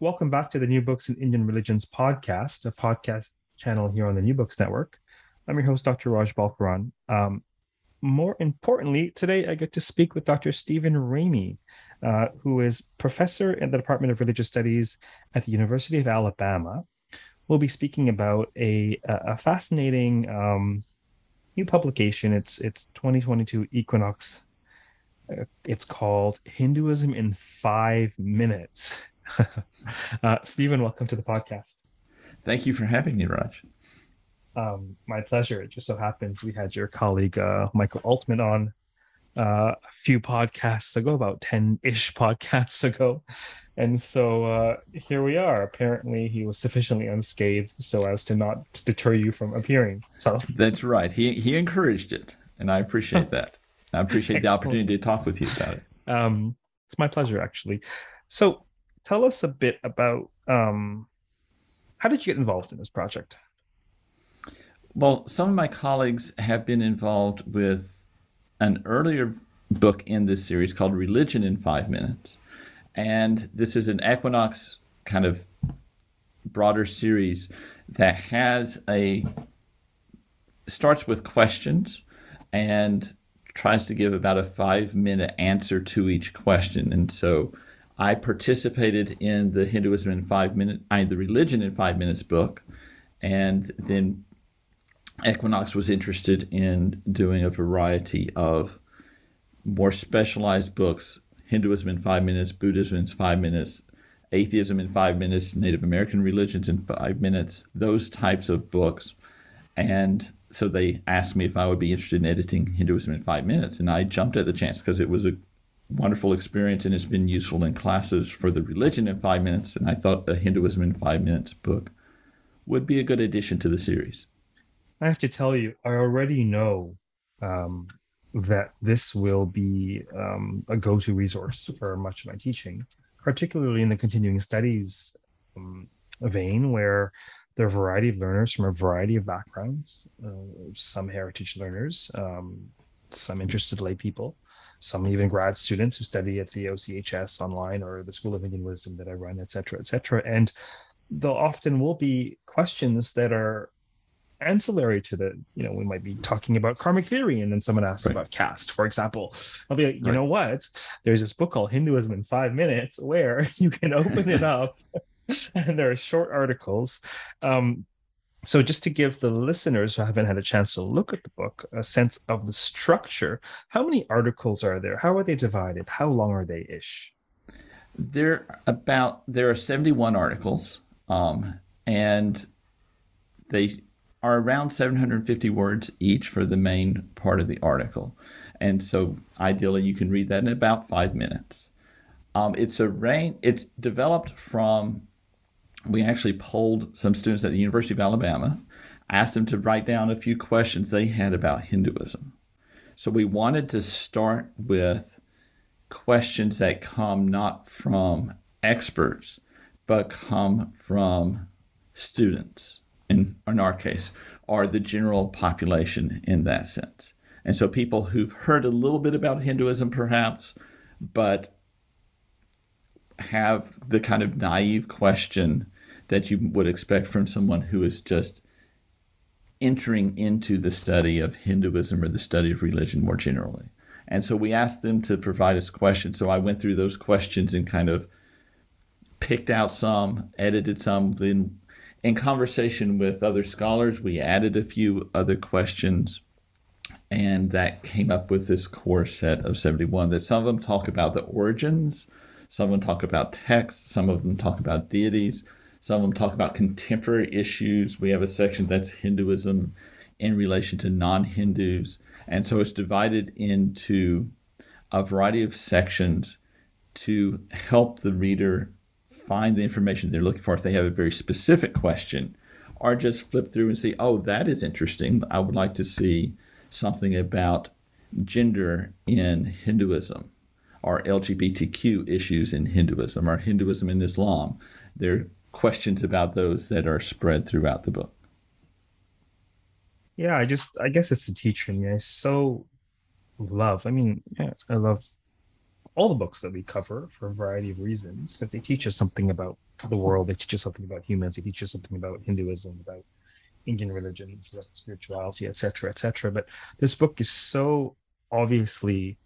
Welcome back to the New Books in Indian Religions podcast, a podcast channel here on the New Books Network. I'm your host, Dr. Raj Balkaran. More importantly, today I get to speak with Dr. Stephen Ramey, who is professor in the Department of Religious Studies at the University of Alabama. We'll be speaking about a fascinating new publication. It's 2022 Equinox. It's called Hinduism in 5 Minutes. Stephen, welcome to the podcast. Thank you for having me, Raj. My pleasure. It just so happens we had your colleague Michael Altman on a few podcasts ago, about 10-ish podcasts ago, and so here we are. Apparently he was sufficiently unscathed so as to not deter you from appearing. So that's right. He encouraged it, and I appreciate that. I appreciate the opportunity to talk with you about it. It's my pleasure, actually. So tell us a bit about how did you get involved in this project? Well, some of my colleagues have been involved with an earlier book in this series called Religion in 5 Minutes. And this is an Equinox kind of broader series that has starts with questions and tries to give about a 5-minute answer to each question. And so I participated in the Hinduism in 5 Minutes, the Religion in 5 Minutes book, and then Equinox was interested in doing a variety of more specialized books: Hinduism in 5 Minutes, Buddhism in 5 Minutes, Atheism in 5 Minutes, Native American Religions in 5 Minutes, those types of books. And so they asked me if I would be interested in editing Hinduism in 5 Minutes, and I jumped at the chance because it was a wonderful experience, and it's been useful in classes for the Religion in 5 Minutes, and I thought the Hinduism in 5 Minutes book would be a good addition to the series. I have to tell you, I already know that this will be a go-to resource for much of my teaching, particularly in the continuing studies vein, where there are a variety of learners from a variety of backgrounds, some heritage learners, some interested lay people, some even grad students who study at the OCHS online or the School of Indian Wisdom that I run, et cetera, et cetera. And there often will be questions that are ancillary to the, we might be talking about karmic theory, and then someone asks about caste, for example. I'll be like, you know what? There's this book called Hinduism in 5 Minutes where you can open it up and there are short articles. So just to give the listeners who haven't had a chance to look at the book a sense of the structure, how many articles are there? How are they divided? How long are they ish? There are 71 articles, and they are around 750 words each for the main part of the article. And so ideally you can read that in about 5 minutes. It's developed from, we actually polled some students at the University of Alabama, asked them to write down a few questions they had about Hinduism. So we wanted to start with questions that come not from experts, but come from students, in our case, or the general population in that sense. And so people who've heard a little bit about Hinduism perhaps, but have the kind of naive question that you would expect from someone who is just entering into the study of Hinduism or the study of religion more generally. And so we asked them to provide us questions. So I went through those questions and kind of picked out some, edited some. Then in conversation with other scholars, we added a few other questions, and that came up with this core set of 71 that some of them talk about the origins, some of them talk about texts, some of them talk about deities, some of them talk about contemporary issues. We have a section that's Hinduism in relation to non-Hindus. And so it's divided into a variety of sections to help the reader find the information they're looking for if they have a very specific question, or just flip through and see, oh, that is interesting. I would like to see something about gender in Hinduism, or LGBTQ issues in Hinduism, or Hinduism in Islam. There are questions about those that are spread throughout the book. Yeah, I guess it's the teacher in me. I love all the books that we cover for a variety of reasons, because they teach us something about the world. They teach us something about humans. They teach us something about Hinduism, about Indian religion, spirituality, et cetera, et cetera. But this book is so obviously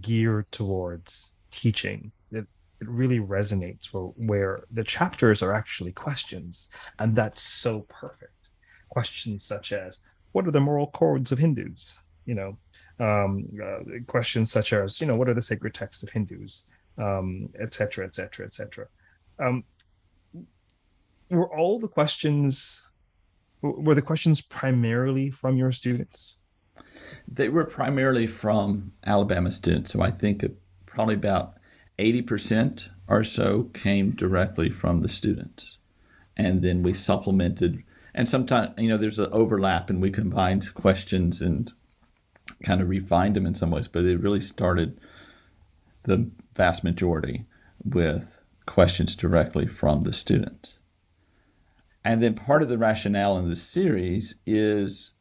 geared towards teaching that it really resonates where the chapters are actually questions. And that's so perfect. Questions such as, what are the moral codes of Hindus? Questions such as, what are the sacred texts of Hindus? Et cetera, et cetera, et cetera. Were the questions primarily from your students? They were primarily from Alabama students. So I think probably about 80% or so came directly from the students. And then we supplemented. And sometimes, there's an overlap and we combined questions and kind of refined them in some ways, but it really started the vast majority with questions directly from the students. And then part of the rationale in the series is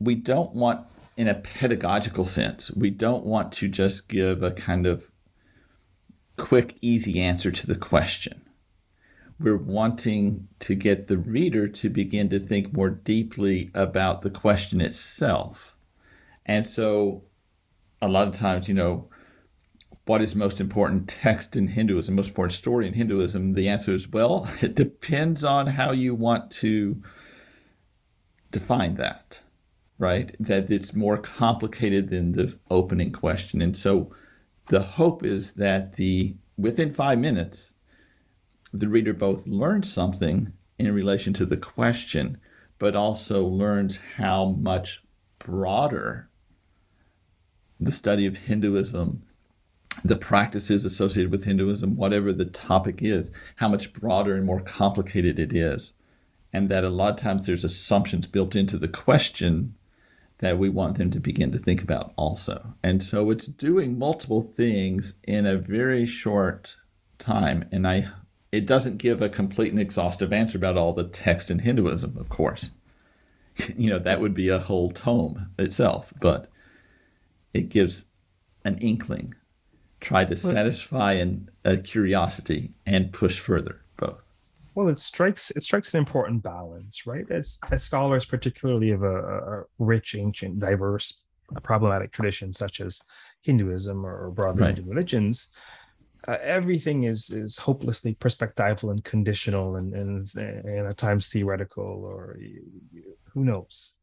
we don't want, in a pedagogical sense, we don't want to just give a kind of quick, easy answer to the question. We're wanting to get the reader to begin to think more deeply about the question itself. And so a lot of times, what is most important text in Hinduism, most important story in Hinduism? The answer is, well, it depends on how you want to define that, right? That it's more complicated than the opening question. And so the hope is that within 5 minutes, the reader both learns something in relation to the question, but also learns how much broader the study of Hinduism, the practices associated with Hinduism, whatever the topic is, how much broader and more complicated it is. And that a lot of times there's assumptions built into the question that we want them to begin to think about also. And so it's doing multiple things in a very short time. And it doesn't give a complete and exhaustive answer about all the text in Hinduism, of course. That would be a whole tome itself, but it gives an inkling, try to satisfy a curiosity and push further both. Well, it strikes an important balance, right? As scholars, particularly of a rich, ancient, diverse, problematic tradition such as Hinduism or broader Indian religions, everything is hopelessly perspectival and conditional and at times theoretical, or who knows,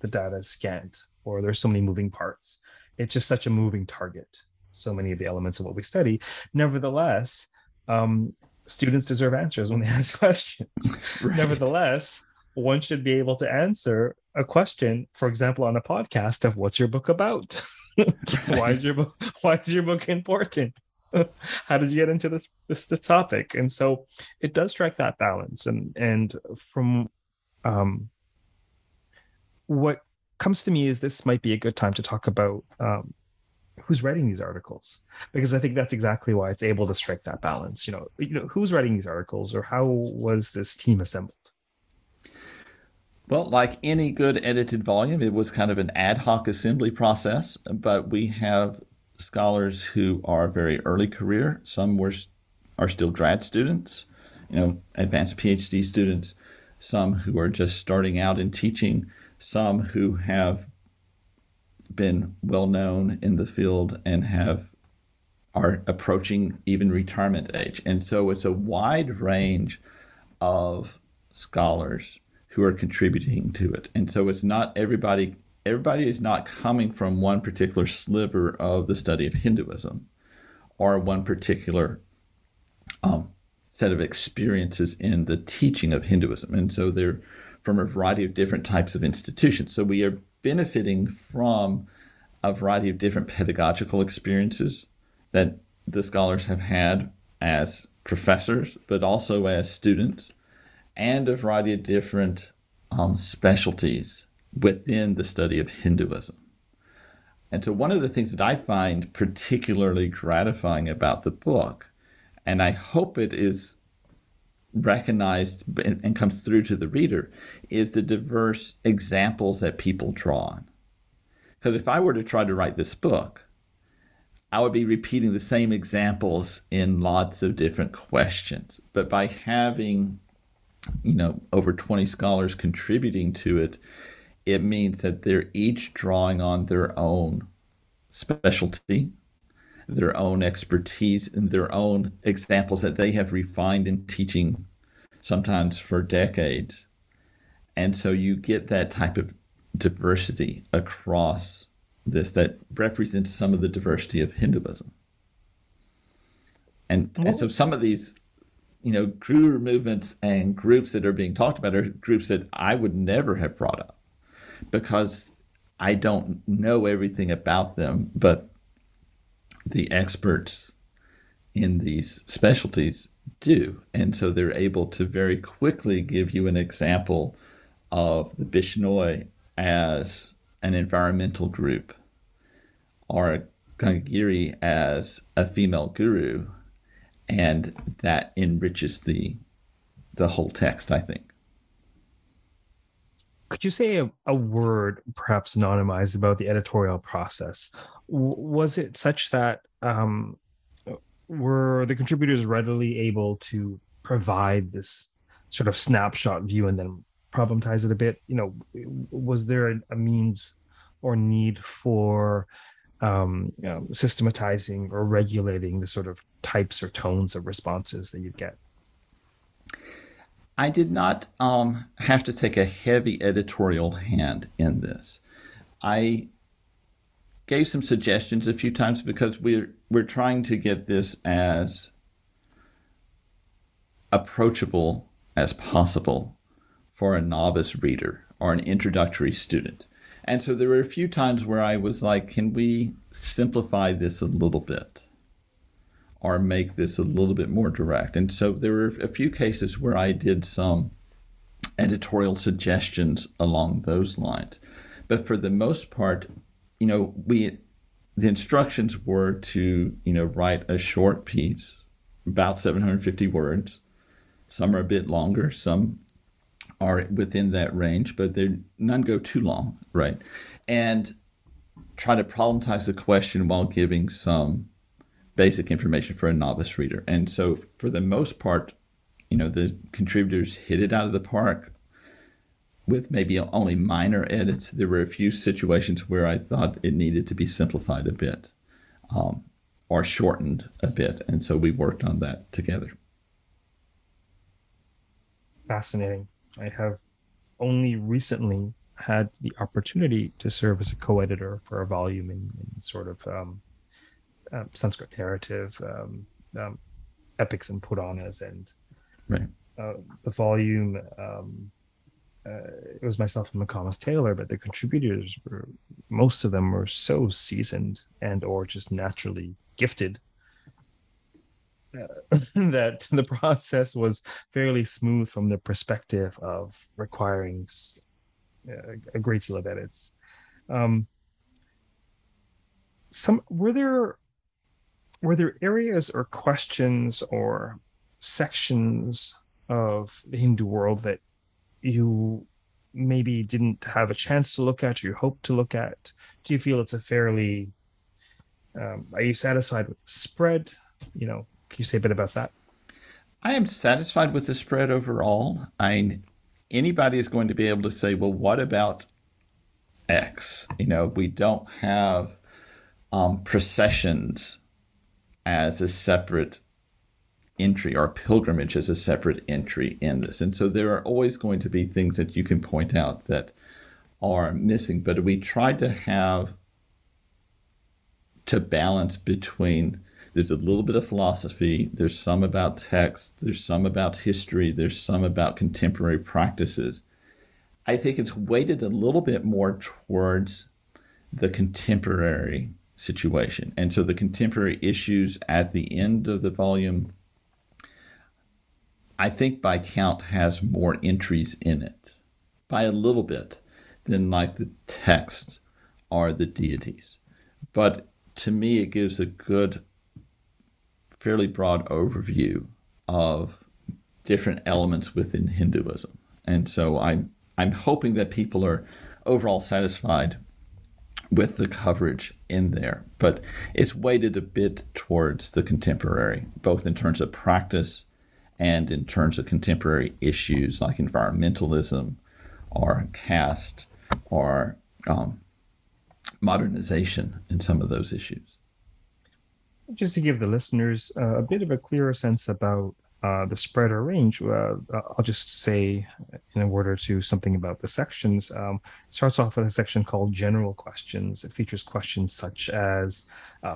the data is scant, or there's so many moving parts. It's just such a moving target, so many of the elements of what we study. Nevertheless, students deserve answers when they ask questions. Right. Nevertheless, one should be able to answer a question, for example, on a podcast of what's your book about? Right. Why is your book important? How did you get into this topic? And so it does strike that balance. And from what comes to me is this might be a good time to talk about who's writing these articles, because I think that's exactly why it's able to strike that balance. Who's writing these articles, or how was this team assembled? Well, like any good edited volume, it was kind of an ad hoc assembly process, but we have scholars who are very early career. Some are still grad students, advanced PhD students, some who are just starting out in teaching, some who have been well known in the field and have are approaching even retirement age. And so it's a wide range of scholars who are contributing to it. And so it's not everybody is not coming from one particular sliver of the study of Hinduism or one particular set of experiences in the teaching of Hinduism. And so they're from a variety of different types of institutions. So we are benefiting from a variety of different pedagogical experiences that the scholars have had as professors, but also as students, and a variety of different specialties within the study of Hinduism. And so one of the things that I find particularly gratifying about the book, and I hope it is recognized and comes through to the reader, is the diverse examples that people draw on. Because if I were to try to write this book, I would be repeating the same examples in lots of different questions. But by having, over 20 scholars contributing to it, it means that they're each drawing on their own specialty, their own expertise, and their own examples that they have refined in teaching, sometimes for decades. And so you get that type of diversity across this that represents some of the diversity of Hinduism. And so some of these, guru movements and groups that are being talked about are groups that I would never have brought up, because I don't know everything about them, but the experts in these specialties do. And so they're able to very quickly give you an example of the Bishnoi as an environmental group, or Gangagiri as a female guru, and that enriches the whole text, I think. Could you say a word, perhaps anonymized, about the editorial process? Was it such that were the contributors readily able to provide this sort of snapshot view and then problematize it a bit? Was there a means or need for systematizing or regulating the sort of types or tones of responses that you'd get? I did not have to take a heavy editorial hand in this. I gave some suggestions a few times because we're trying to get this as approachable as possible for a novice reader or an introductory student. And so there were a few times where I was like, can we simplify this a little bit, or make this a little bit more direct? And so there were a few cases where I did some editorial suggestions along those lines. But for the most part, the instructions were to, write a short piece, about 750 words. Some are a bit longer, some are within that range, but none go too long, right? And try to problematize the question while giving some basic information for a novice reader. And so for the most part, the contributors hit it out of the park with maybe only minor edits. There were a few situations where I thought it needed to be simplified a bit, or shortened a bit. And so we worked on that together. Fascinating. I have only recently had the opportunity to serve as a co-editor for a volume in sort of Sanskrit narrative, epics and Puranas, and right. The volume, it was myself and McComas Taylor, but the contributors most of them were so seasoned and or just naturally gifted that the process was fairly smooth from the perspective of requiring a great deal of edits. Were there areas or questions or sections of the Hindu world that you maybe didn't have a chance to look at, or you hoped to look at? Do you feel it's a fairly, are you satisfied with the spread? Can you say a bit about that? I am satisfied with the spread overall. Anybody is going to be able to say, well, what about X? We don't have processions as a separate entry, or pilgrimage as a separate entry in this. And so there are always going to be things that you can point out that are missing, but we tried to have to balance between, there's a little bit of philosophy, there's some about text, there's some about history, there's some about contemporary practices. I think it's weighted a little bit more towards the contemporary situation. And so the contemporary issues at the end of the volume, I think by count, has more entries in it by a little bit than like the text or the deities. But to me, it gives a good, fairly broad overview of different elements within Hinduism. And so I'm hoping that people are overall satisfied with the coverage in there, but it's weighted a bit towards the contemporary, both in terms of practice and in terms of contemporary issues like environmentalism or caste or modernization in some of those issues. Just to give the listeners a bit of a clearer sense about the spread or range, I'll just say in a word or two something about the sections. It starts off with a section called General Questions. It features questions such as,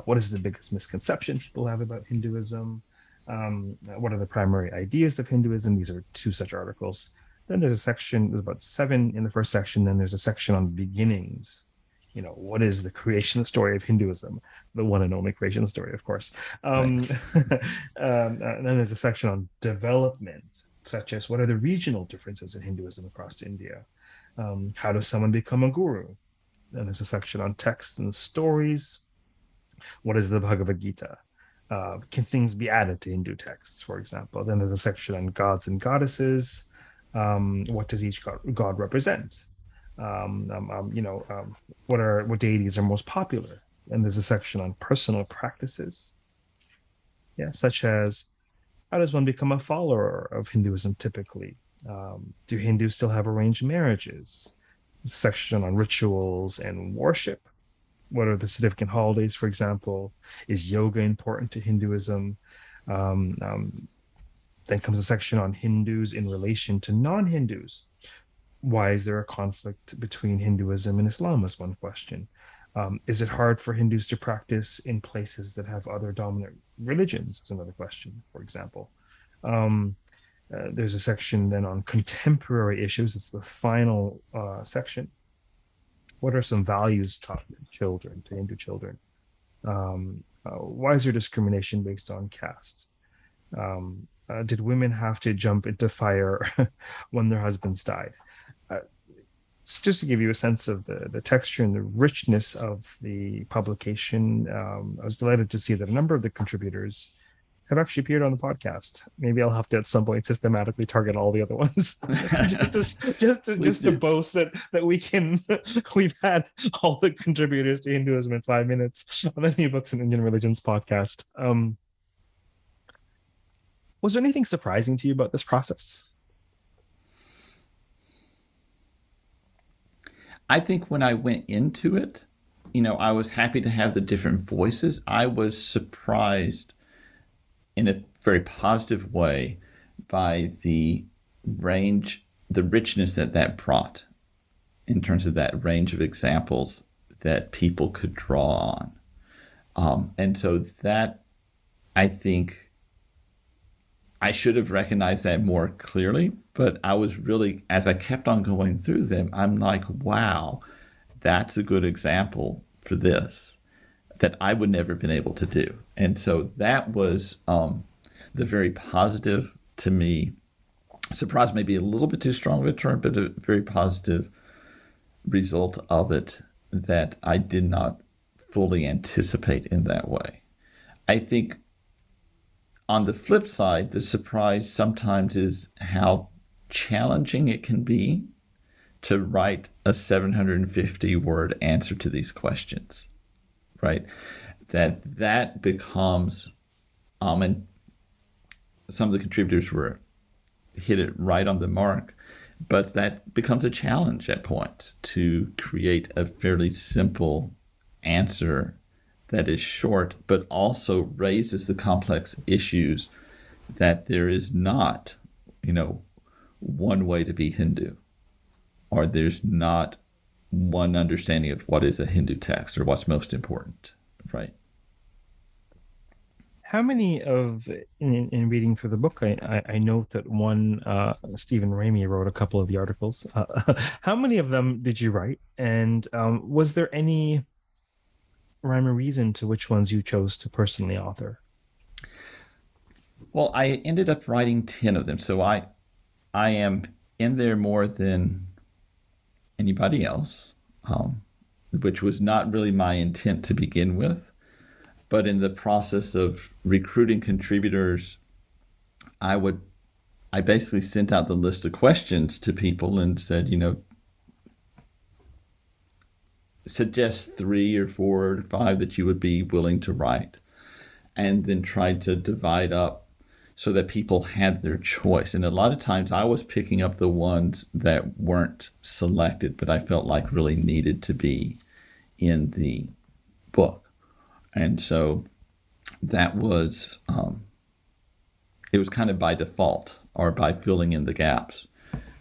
what is the biggest misconception people have about Hinduism? What are the primary ideas of Hinduism? These are two such articles. Then there's a section, there's about seven in the first section. Then there's a section on beginnings. You know, what is the creation story of Hinduism? The one and only creation story, of course. Right. And then there's a section on development, such as what are the regional differences in Hinduism across India? How does someone become a guru? Then there's a section on texts and stories. What is the Bhagavad Gita? Can things be added to Hindu texts, for example? Then there's a section on gods and goddesses. What does each god represent? What deities are most popular? And there's a section on personal practices, such as how does one become a follower of Hinduism typically? Do Hindus still have arranged marriages? Section on rituals and worship. What are the significant holidays, for example? Is yoga important to Hinduism? Then comes a section on Hindus in relation to non-Hindus. Why is there a conflict between Hinduism and Islam is one question. Is it hard for Hindus to practice in places that have other dominant religions is another question, for example. There's a section then on contemporary issues. It's the final section. What are some values taught to Hindu children? Why is there discrimination based on caste? Did women have to jump into fire when their husbands died? Just to give you a sense of the texture and the richness of the publication, I was delighted to see that a number of the contributors have actually appeared on the podcast. Maybe I'll have to at some point systematically target all the other ones, just to boast that we've had all the contributors to Hinduism in 5 minutes on the New Books and Indian Religions podcast. Was there anything surprising to you about this process? I think when I went into it, I was happy to have the different voices. I was surprised in a very positive way by the range, the richness that brought in terms of that range of examples that people could draw on. And so that, I think, I should have recognized that more clearly, but I was really, as I kept on going through them, I'm like, wow, that's a good example for this that I would never have been able to do. And so that was the very positive to me. Surprise may be a little bit too strong of a term, but a very positive result of it that I did not fully anticipate in that way. I think on the flip side, the surprise sometimes is how challenging it can be to write a 750-word answer to these questions, right? That becomes, and some of the contributors hit it right on the mark, but that becomes a challenge at points to create a fairly simple answer that is short, but also raises the complex issues that there is not, one way to be Hindu, or there's not one understanding of what is a Hindu text or what's most important, right? How many of, in reading through the book, I note that one, Stephen Ramey wrote a couple of the articles. How many of them did you write? And was there any rhyme or reason to which ones you chose to personally author? Well, I ended up writing 10 of them. So I am in there more than anybody else, which was not really my intent to begin with. But in the process of recruiting contributors, I basically sent out the list of questions to people and said, suggest 3 or 4 or 5 that you would be willing to write, and then tried to divide up so that people had their choice. And a lot of times I was picking up the ones that weren't selected, but I felt like really needed to be in the book. And so that was, it was kind of by default or by filling in the gaps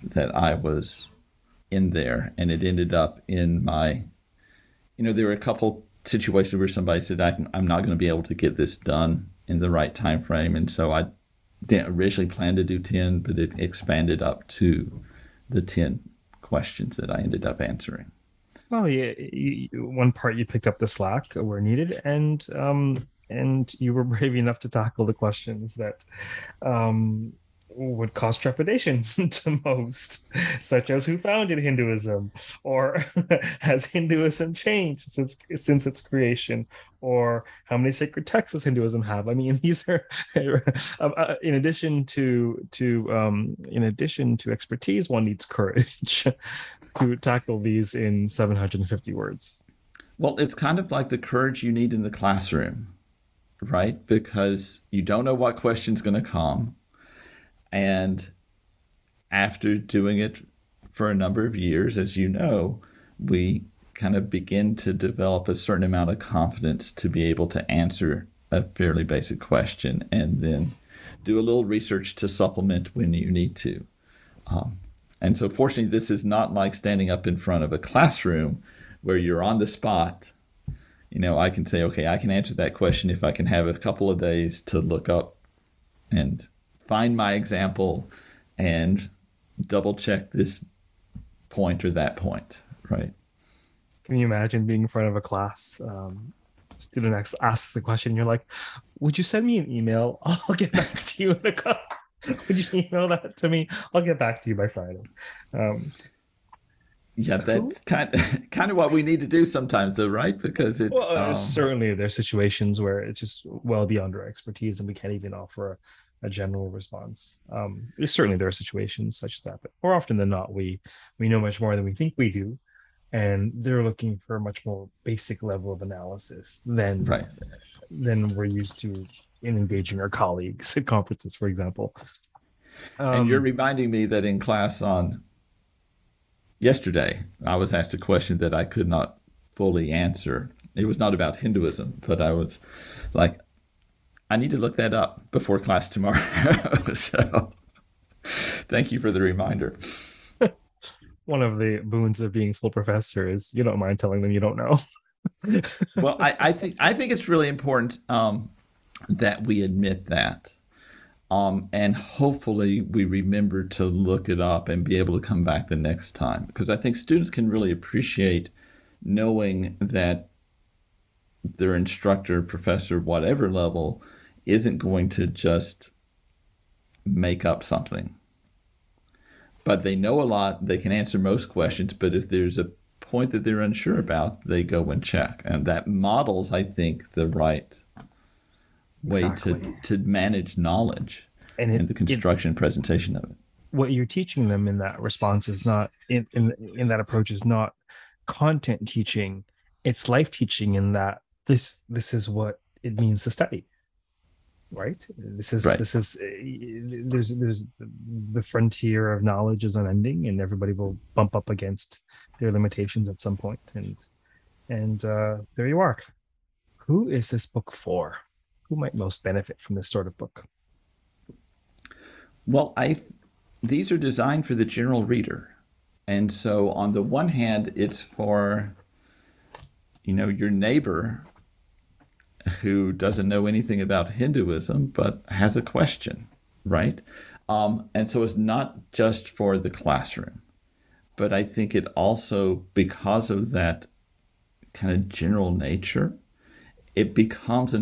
that I was in there. And it ended up in my, there were a couple situations where somebody said, I'm not going to be able to get this done in the right time frame. And so I didn't originally plan to do 10, but it expanded up to the 10 questions that I ended up answering. Well, one part you picked up the slack where needed, and you were brave enough to tackle the questions that would cause trepidation to most, such as who founded Hinduism, or has Hinduism changed since its creation, or how many sacred texts does Hinduism have? I mean, these are in addition to expertise, one needs courage to tackle these in 750 words. Well, it's kind of like the courage you need in the classroom, right? Because you don't know what question's going to come. And after doing it for a number of years, as you know, we kind of begin to develop a certain amount of confidence to be able to answer a fairly basic question and then do a little research to supplement when you need to. And so fortunately, this is not like standing up in front of a classroom where you're on the spot. I can say, okay, I can answer that question if I can have a couple of days to look up and find my example and double check this point or that point, right? Can you imagine being in front of a class? Student X asks the question, you're like, would you send me an email? I'll get back to you in a couple. Would you email that to me? I'll get back to you by Friday. That's kind of what we need to do sometimes, though, right? Because it's certainly there are situations where it's just well beyond our expertise and we can't even offer a general response. Certainly there are situations such as that, but more often than not, we know much more than we think we do, and they're looking for a much more basic level of analysis than we're used to in engaging our colleagues at conferences, for example. And you're reminding me that in class on yesterday, I was asked a question that I could not fully answer. It was not about Hinduism, but I was like, I need to look that up before class tomorrow. So thank you for the reminder. One of the boons of being full professor is you don't mind telling them you don't know. Well, I think it's really important that we admit that. And hopefully we remember to look it up and be able to come back the next time. Because I think students can really appreciate knowing that their instructor, professor, whatever level, isn't going to just make up something. But they know a lot, they can answer most questions, but if there's a point that they're unsure about, they go and check. And that models, I think, the right way to manage knowledge and the construction presentation of it. What you're teaching them in that response is not in that approach is not content teaching, it's life teaching, in that this is what it means to study, right? There's the frontier of knowledge is unending, and everybody will bump up against their limitations at some point, and there you are. who is this book for? Who might most benefit from this sort of book? Well, these are designed for the general reader. And so on the one hand, it's for, you know, your neighbor who doesn't know anything about Hinduism, but has a question, right? And so it's not just for the classroom, but I think it also, because of that kind of general nature, it becomes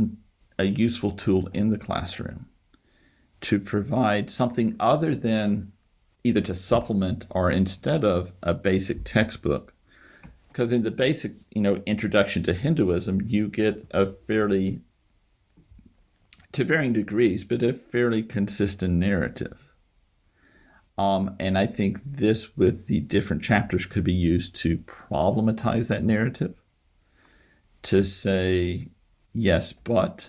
a useful tool in the classroom to provide something other than either to supplement or instead of a basic textbook. Because in the basic, you know, introduction to Hinduism, you get a fairly, to varying degrees, but a fairly consistent narrative. And I think this, with the different chapters, could be used to problematize that narrative, to say yes, but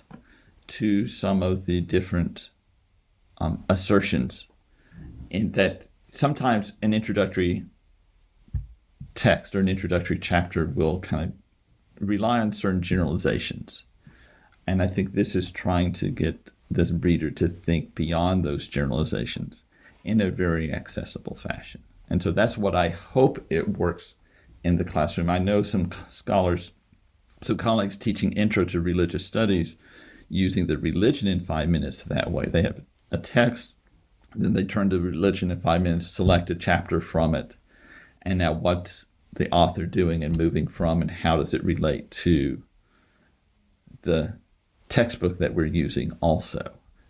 to some of the different assertions, in that sometimes an introductory text or an introductory chapter will kind of rely on certain generalizations. And I think this is trying to get this reader to think beyond those generalizations in a very accessible fashion. And so that's what I hope it works in the classroom. I know some scholars, some colleagues teaching Intro to Religious Studies using the Religion in 5 minutes that way. They have a text, then they turn to Religion in 5 minutes, select a chapter from it, and now what's the author doing and moving from, and how does it relate to the textbook that we're using also,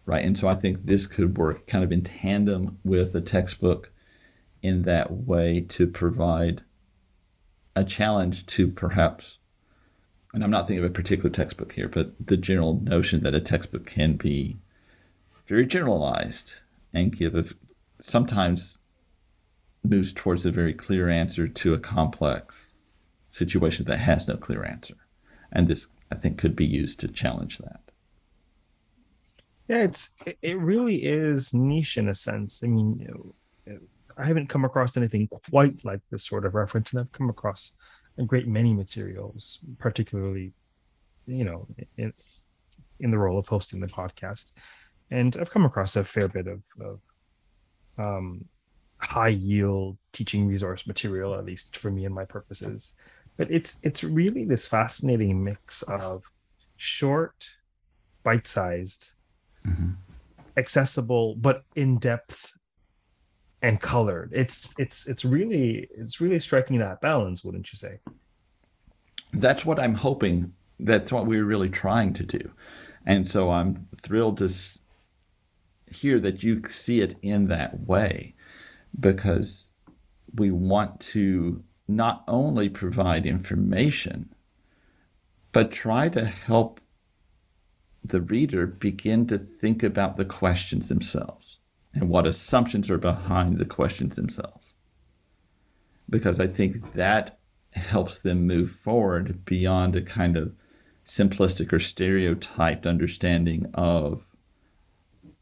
right? And so I think this could work kind of in tandem with the textbook in that way to provide a challenge to perhaps, and I'm not thinking of a particular textbook here, but the general notion that a textbook can be very generalized and give sometimes moves towards a very clear answer to a complex situation that has no clear answer. And this, I think, could be used to challenge that. Yeah, it really is niche in a sense. I mean, I haven't come across anything quite like this sort of reference, and I've come across a great many materials, particularly, you know, in the role of hosting the podcast. And I've come across a fair bit of high yield teaching resource material, at least for me and my purposes. But it's really this fascinating mix of short, bite-sized, accessible, but in-depth and colored. It's really striking that balance, wouldn't you say? That's what I'm hoping. That's what we're really trying to do. And so I'm thrilled to hear that you see it in that way, because we want to not only provide information, but try to help the reader begin to think about the questions themselves and what assumptions are behind the questions themselves. Because I think that helps them move forward beyond a kind of simplistic or stereotyped understanding of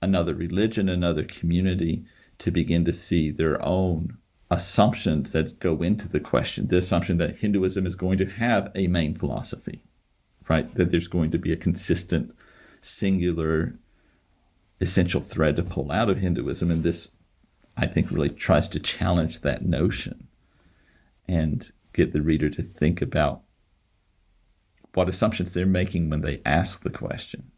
another religion, another community, to begin to see their own assumptions that go into the question, the assumption that Hinduism is going to have a main philosophy, right? That there's going to be a consistent, singular, essential thread to pull out of Hinduism. And this, I think, really tries to challenge that notion and get the reader to think about what assumptions they're making when they ask the question.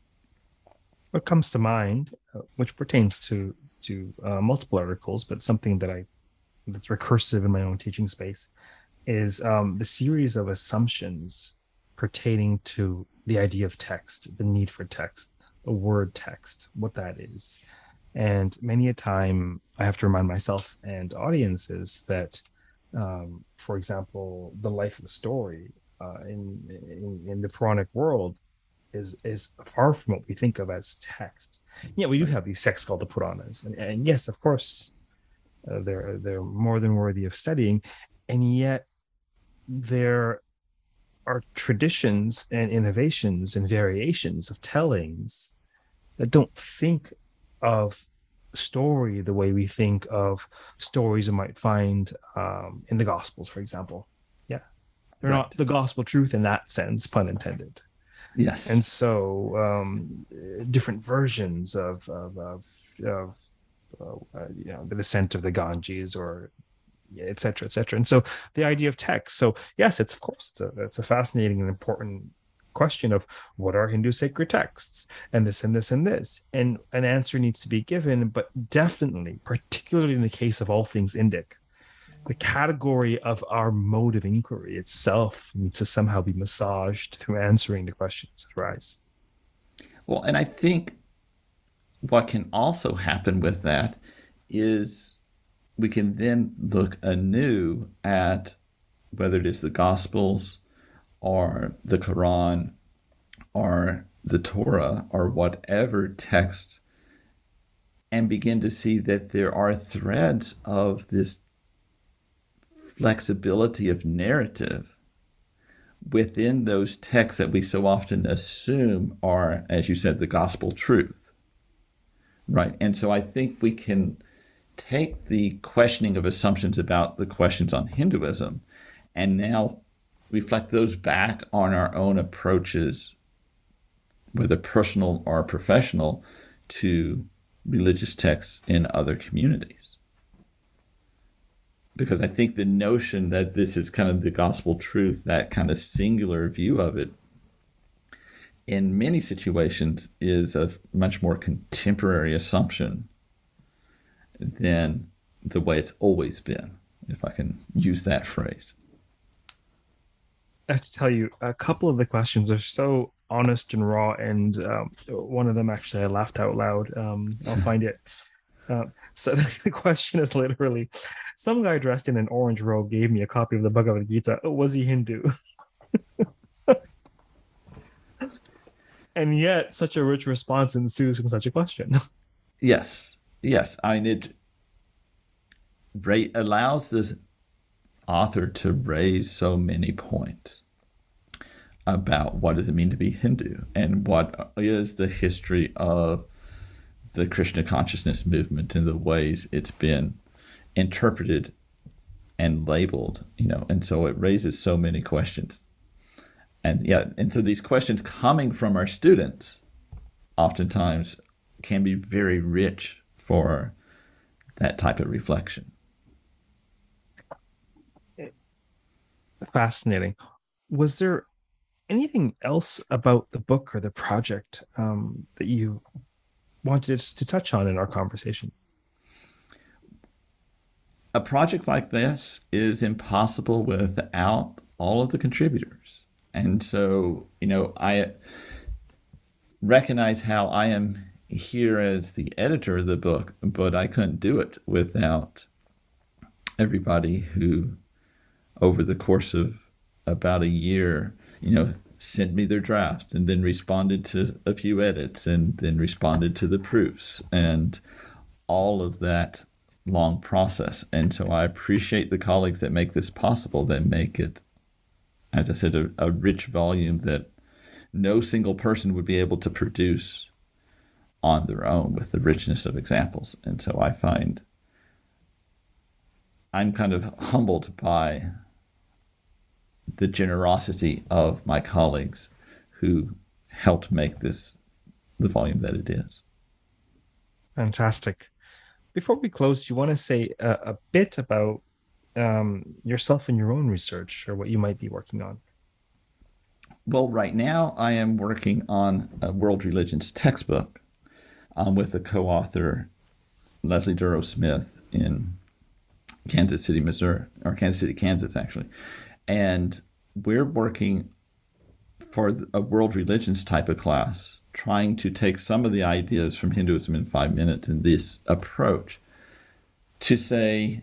What comes to mind, which pertains to multiple articles, but something that's recursive in my own teaching space, is the series of assumptions pertaining to the idea of text, the need for text, the word text, what that is. And many a time I have to remind myself and audiences that, for example, the life of a story in the Puranic world is far from what we think of as text. Yeah, we do have these texts called the Puranas, and yes, of course, they're more than worthy of studying, and yet there are traditions and innovations and variations of tellings that don't think of story the way we think of stories you might find in the Gospels, for example. Yeah, they're right. Not the gospel truth in that sense, pun intended. Yes. And so different versions of the descent of the Ganges, or et cetera, et cetera. And so the idea of text. So yes, it's, of course, it's a fascinating and important question of what are Hindu sacred texts, and this and this and this, and an answer needs to be given. But definitely, particularly in the case of all things Indic, the category of our mode of inquiry itself needs to somehow be massaged through answering the questions that arise. Well, and I think what can also happen with that is we can then look anew at whether it is the Gospels or the Quran or the Torah or whatever text, and begin to see that there are threads of this flexibility of narrative within those texts that we so often assume are, as you said, the gospel truth, right? And so I think we can take the questioning of assumptions about the questions on Hinduism and now reflect those back on our own approaches, whether personal or professional, to religious texts in other communities. Because I think the notion that this is kind of the gospel truth, that kind of singular view of it, in many situations is a much more contemporary assumption than the way it's always been, if I can use that phrase. I have to tell you, a couple of the questions are so honest and raw, and one of them actually I laughed out loud. I'll find it. So the question is literally, some guy dressed in an orange robe gave me a copy of the Bhagavad Gita. Was he Hindu? And yet such a rich response ensues from such a question. Yes. Yes. I mean, it allows this author to raise so many points about what does it mean to be Hindu, and what is the history of the Krishna consciousness movement and the ways it's been interpreted and labeled, and so it raises so many questions. And so these questions coming from our students oftentimes can be very rich for that type of reflection. Fascinating. Was there anything else about the book or the project that you wanted to touch on in our conversation? A project like this is impossible without all of the contributors. And so, I recognize how I am here as the editor of the book, but I couldn't do it without everybody who, over the course of about a year, sent me their drafts and then responded to a few edits and then responded to the proofs and all of that long process. And so I appreciate the colleagues that make this possible, that make it, as I said, a rich volume that no single person would be able to produce on their own with the richness of examples. And so I find I'm kind of humbled by the generosity of my colleagues who helped make this the volume that it is. Fantastic. Before we close, do you want to say a bit about yourself and your own research, or what you might be working on? Well, right now I am working on a world religions textbook with a co-author, Leslie Duro Smith, in Kansas City, Missouri, or Kansas City, Kansas, actually. And we're working for a world religions type of class, trying to take some of the ideas from Hinduism in 5 minutes and this approach to say,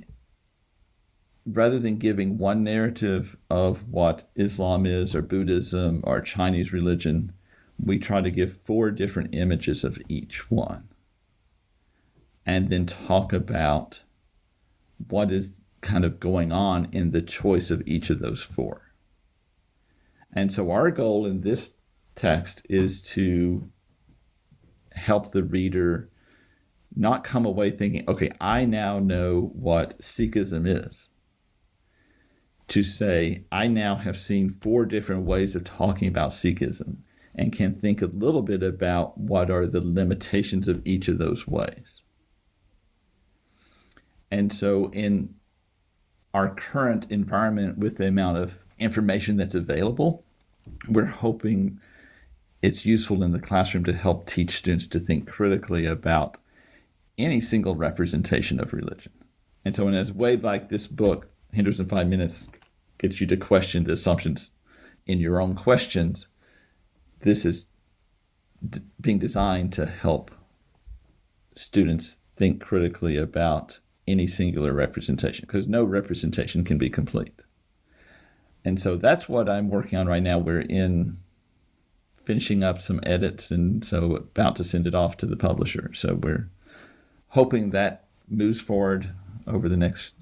rather than giving one narrative of what Islam is or Buddhism or Chinese religion, we try to give four different images of each one and then talk about what is kind of going on in the choice of each of those four. And so our goal in this text is to help the reader not come away thinking, okay, I now know what Sikhism is. To say, I now have seen four different ways of talking about Sikhism, and can think a little bit about what are the limitations of each of those ways. And so in our current environment, with the amount of information that's available, we're hoping it's useful in the classroom to help teach students to think critically about any single representation of religion. And so in a way like this book, Hinduism in 5 Minutes, gets you to question the assumptions in your own questions, this is being designed to help students think critically about any singular representation, because no representation can be complete. And so that's what I'm working on right now. We're in finishing up some edits, and so about to send it off to the publisher. So we're hoping that moves forward over the next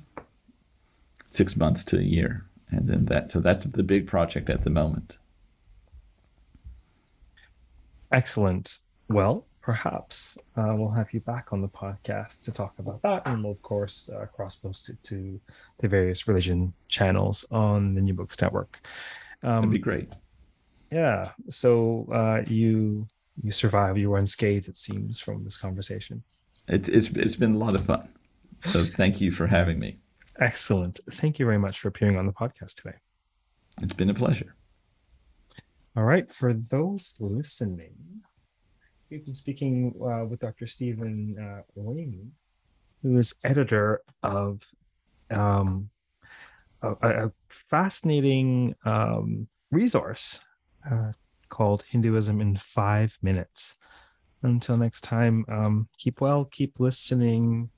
6 months to a year. And then so that's the big project at the moment. Excellent. Well, perhaps we'll have you back on the podcast to talk about that. And we'll, of course, cross-post it to the various religion channels on the New Books Network. That'd be great. Yeah. So you survive, you were unscathed, it seems, from this conversation. It's been a lot of fun. So thank you for having me. Excellent. Thank you very much for appearing on the podcast today. It's been a pleasure. All right. For those listening, we've been speaking with Dr. Stephen Ramey, who is editor of a fascinating resource called Hinduism in 5 Minutes. Until next time, keep well, keep listening,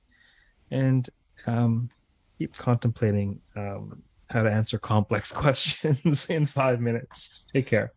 and keep contemplating how to answer complex questions in 5 minutes. Take care.